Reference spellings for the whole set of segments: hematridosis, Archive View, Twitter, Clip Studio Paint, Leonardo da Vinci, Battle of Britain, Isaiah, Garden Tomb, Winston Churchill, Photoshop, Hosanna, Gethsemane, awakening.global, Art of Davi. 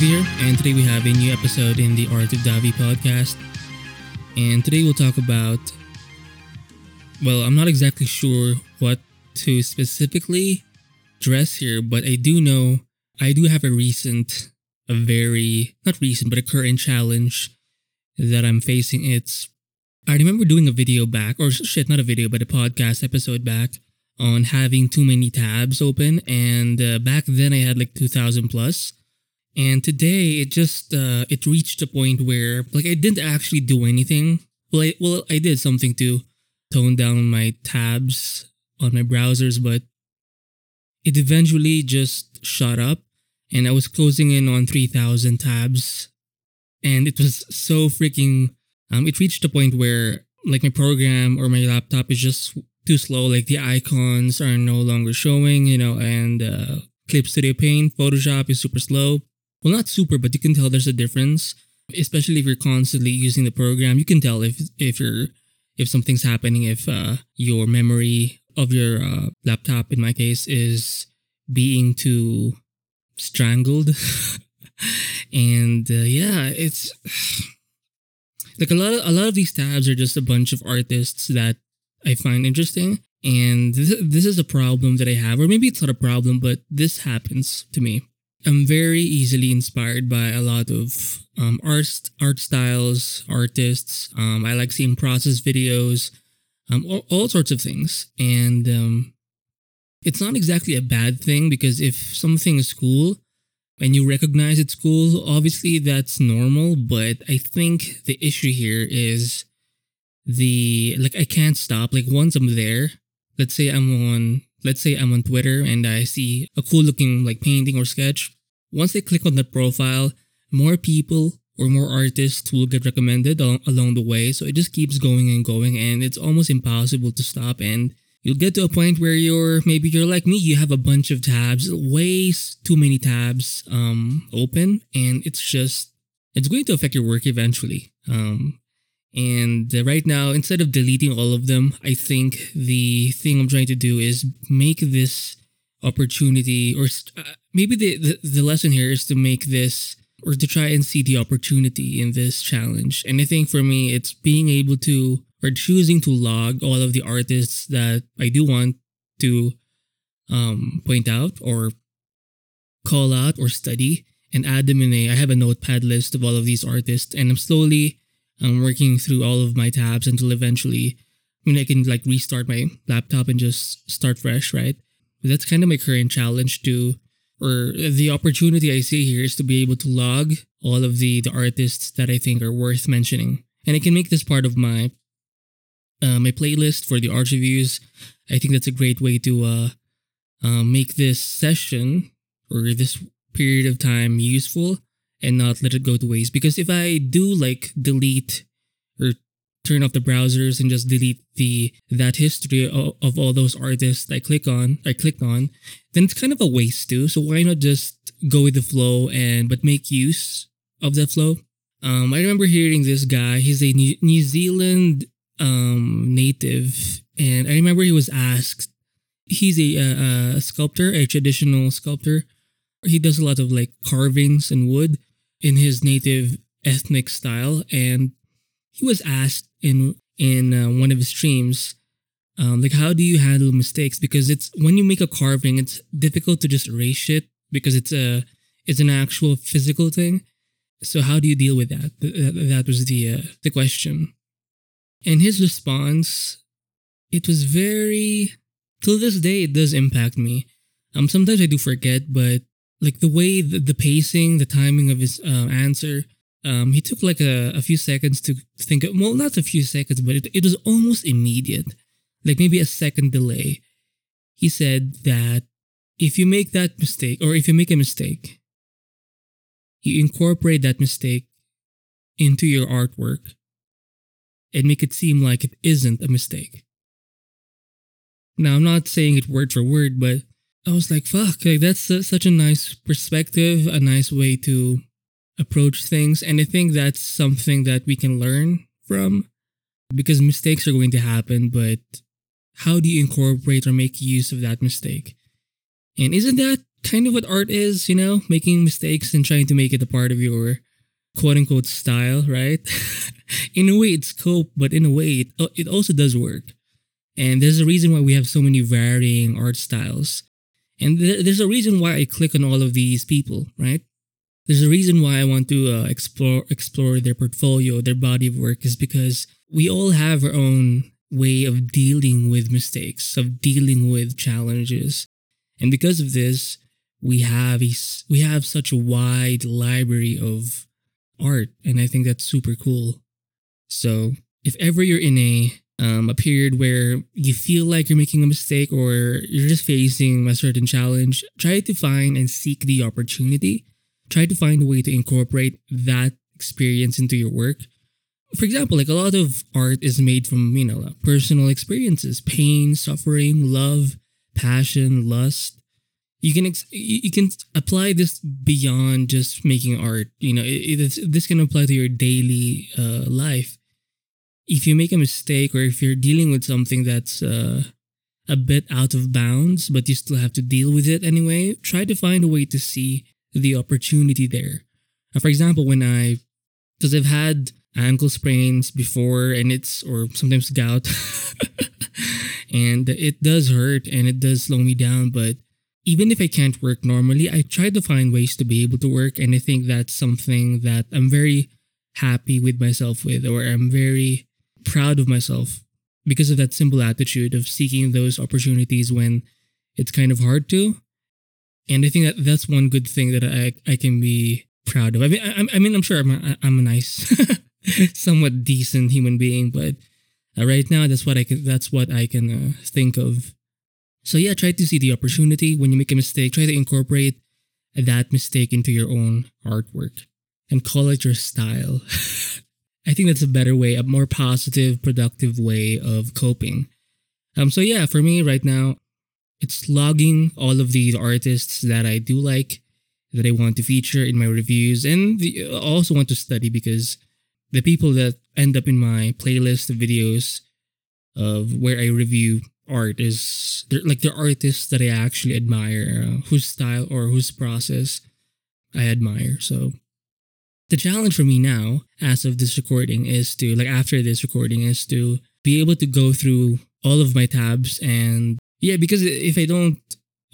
Clip here, and today we have a new episode in the Art of Davi podcast. And today we'll talk about, well, I'm not exactly sure what to specifically dress here, but I do know I do have a current challenge that I'm facing. I remember doing a podcast episode back on having too many tabs open, and back then I had like 2,000 plus. And today, it reached a point where, like, I didn't actually do anything. I did something to tone down my tabs on my browsers, but it eventually just shot up, and I was closing in on 3,000 tabs. And it was so freaking... it reached a point where, like, my program or my laptop is just too slow. Like, the icons are no longer showing, and Clip Studio Paint, Photoshop is super slow. Well, not super, but you can tell there's a difference, especially if you're constantly using the program. You can tell if something's happening, if your memory of your laptop, in my case, is being too strangled. And it's like a lot of these tabs are just a bunch of artists that I find interesting. And this is a problem that I have, or maybe it's not a problem, but this happens to me. I'm very easily inspired by a lot of art styles, artists. I like seeing process videos, all sorts of things. And it's not exactly a bad thing, because if something is cool and you recognize it's cool, obviously that's normal. But I think the issue here is I can't stop. Like, once I'm there, let's say I'm on Twitter and I see a cool looking like painting or sketch. Once I click on that profile, more people or more artists will get recommended along the way. So it just keeps going and going, and it's almost impossible to stop. And you'll get to a point where maybe you're like me, you have a bunch of tabs, way too many tabs open, and it's going to affect your work eventually. And right now, instead of deleting all of them, I think the thing I'm trying to do is make this opportunity, or maybe the lesson here is to make this, or to try and see the opportunity in this challenge. And I think for me, it's being able to, or choosing to log all of the artists that I do want to point out or call out or study, and add them I have a notepad list of all of these artists, and I'm working through all of my tabs until eventually, I can like restart my laptop and just start fresh, right? But that's kind of my current challenge or the opportunity I see here is to be able to log all of the artists that I think are worth mentioning. And I can make this part of my my playlist for the Archive Views. I think that's a great way to make this session or this period of time useful, and not let it go to waste. Because if I do like delete or turn off the browsers and just delete that history of all those artists I clicked on, then it's kind of a waste too. So why not just go with the flow but make use of that flow? I remember hearing this guy. He's a New Zealand native, and I remember he was asked. He's a sculptor, a traditional sculptor. He does a lot of like carvings and wood in his native ethnic style, and he was asked in one of his streams, like, how do you handle mistakes? Because it's when you make a carving, it's difficult to just erase shit, because it's an actual physical thing. So how do you deal with that? That was the question, and his response, it was very. Till this day, it does impact me. Sometimes I do forget, but. Like the way, the pacing, the timing of his answer, he took like a few seconds to think. Well, not a few seconds, but it was almost immediate. Like maybe a second delay. He said that if you make a mistake, you incorporate that mistake into your artwork and make it seem like it isn't a mistake. Now, I'm not saying it word for word, but I was like, fuck, like that's such a nice perspective, a nice way to approach things. And I think that's something that we can learn from, because mistakes are going to happen, but how do you incorporate or make use of that mistake? And isn't that kind of what art is, you know, making mistakes and trying to make it a part of your quote-unquote style, right? In a way, it's cope, but in a way, it also does work. And there's a reason why we have so many varying art styles. And there's a reason why I click on all of these people, right? There's a reason why I want to explore their portfolio, their body of work, is because we all have our own way of dealing with mistakes, of dealing with challenges. And because of this, we have such a wide library of art, and I think that's super cool. So if ever you're in a period where you feel like you're making a mistake or you're just facing a certain challenge, try to find and seek the opportunity. Try to find a way to incorporate that experience into your work. For example, like a lot of art is made from, you know, personal experiences, pain, suffering, love, passion, lust. You can apply this beyond just making art. You know, this can apply to your daily life. If you make a mistake or if you're dealing with something that's a bit out of bounds, but you still have to deal with it anyway, try to find a way to see the opportunity there. For example, because I've had ankle sprains before, and or sometimes gout, and it does hurt and it does slow me down. But even if I can't work normally, I try to find ways to be able to work. And I think that's something that I'm very happy with myself with, or I'm very proud of myself because of that simple attitude of seeking those opportunities when it's kind of hard to. And I think that that's one good thing that I can be proud of. I mean, I'm sure I'm a nice, somewhat decent human being, but right now that's what I can think of. So yeah, try to see the opportunity when you make a mistake. Try to incorporate that mistake into your own artwork and call it your style. I think that's a better way, a more positive, productive way of coping. So yeah, for me right now, it's logging all of the artists that I do like, that I want to feature in my reviews, and I also want to study, because the people that end up in my playlist of videos of where I review art is, they're artists that I actually admire, whose style or whose process I admire. So the challenge for me now, as of this recording, is to, after this recording, is to be able to go through all of my tabs and yeah, because if I don't,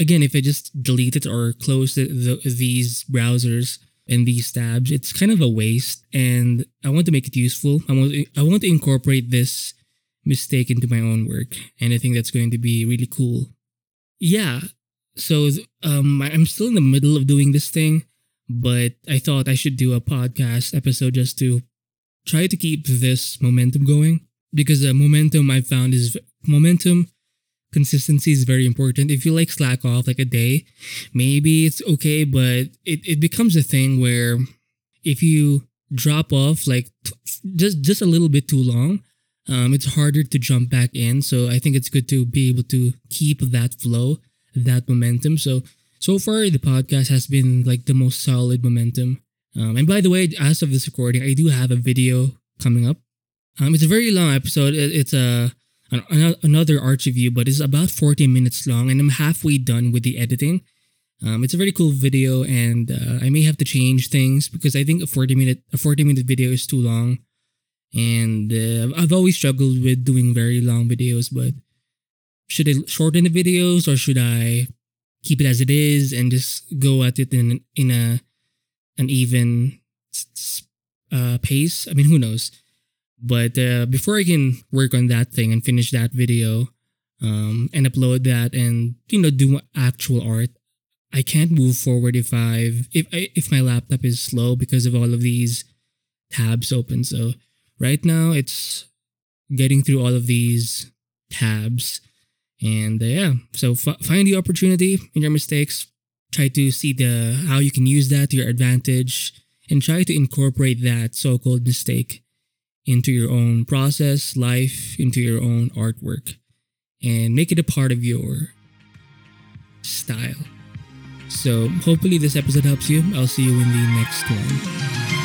again, if I just delete it or close these browsers and these tabs, it's kind of a waste. And I want to make it useful. I want to incorporate this mistake into my own work, and I think that's going to be really cool. Yeah, so I'm still in the middle of doing this thing, but I thought I should do a podcast episode just to try to keep this momentum going, because the momentum I found is momentum. Consistency is very important. If you slack off a day, maybe it's okay, but it becomes a thing where if you drop off just a little bit too long, it's harder to jump back in. So I think it's good to be able to keep that flow, that momentum. So far, the podcast has been the most solid momentum. And by the way, as of this recording, I do have a video coming up. It's a very long episode. It's another Archive View, but it's about 40 minutes long, and I'm halfway done with the editing. It's a very cool video, and I may have to change things because I think a 40 minute video is too long, and I've always struggled with doing very long videos. But should I shorten the videos, or should I keep it as it is and just go at it in an even pace? I mean, who knows? But before I can work on that thing and finish that video and upload that and, do actual art, I can't move forward if my laptop is slow because of all of these tabs open. So right now it's getting through all of these tabs. And so find the opportunity in your mistakes. Try to see how you can use that to your advantage, and try to incorporate that so-called mistake into your own process, life, into your own artwork, and make it a part of your style. So hopefully this episode helps you. I'll see you in the next one.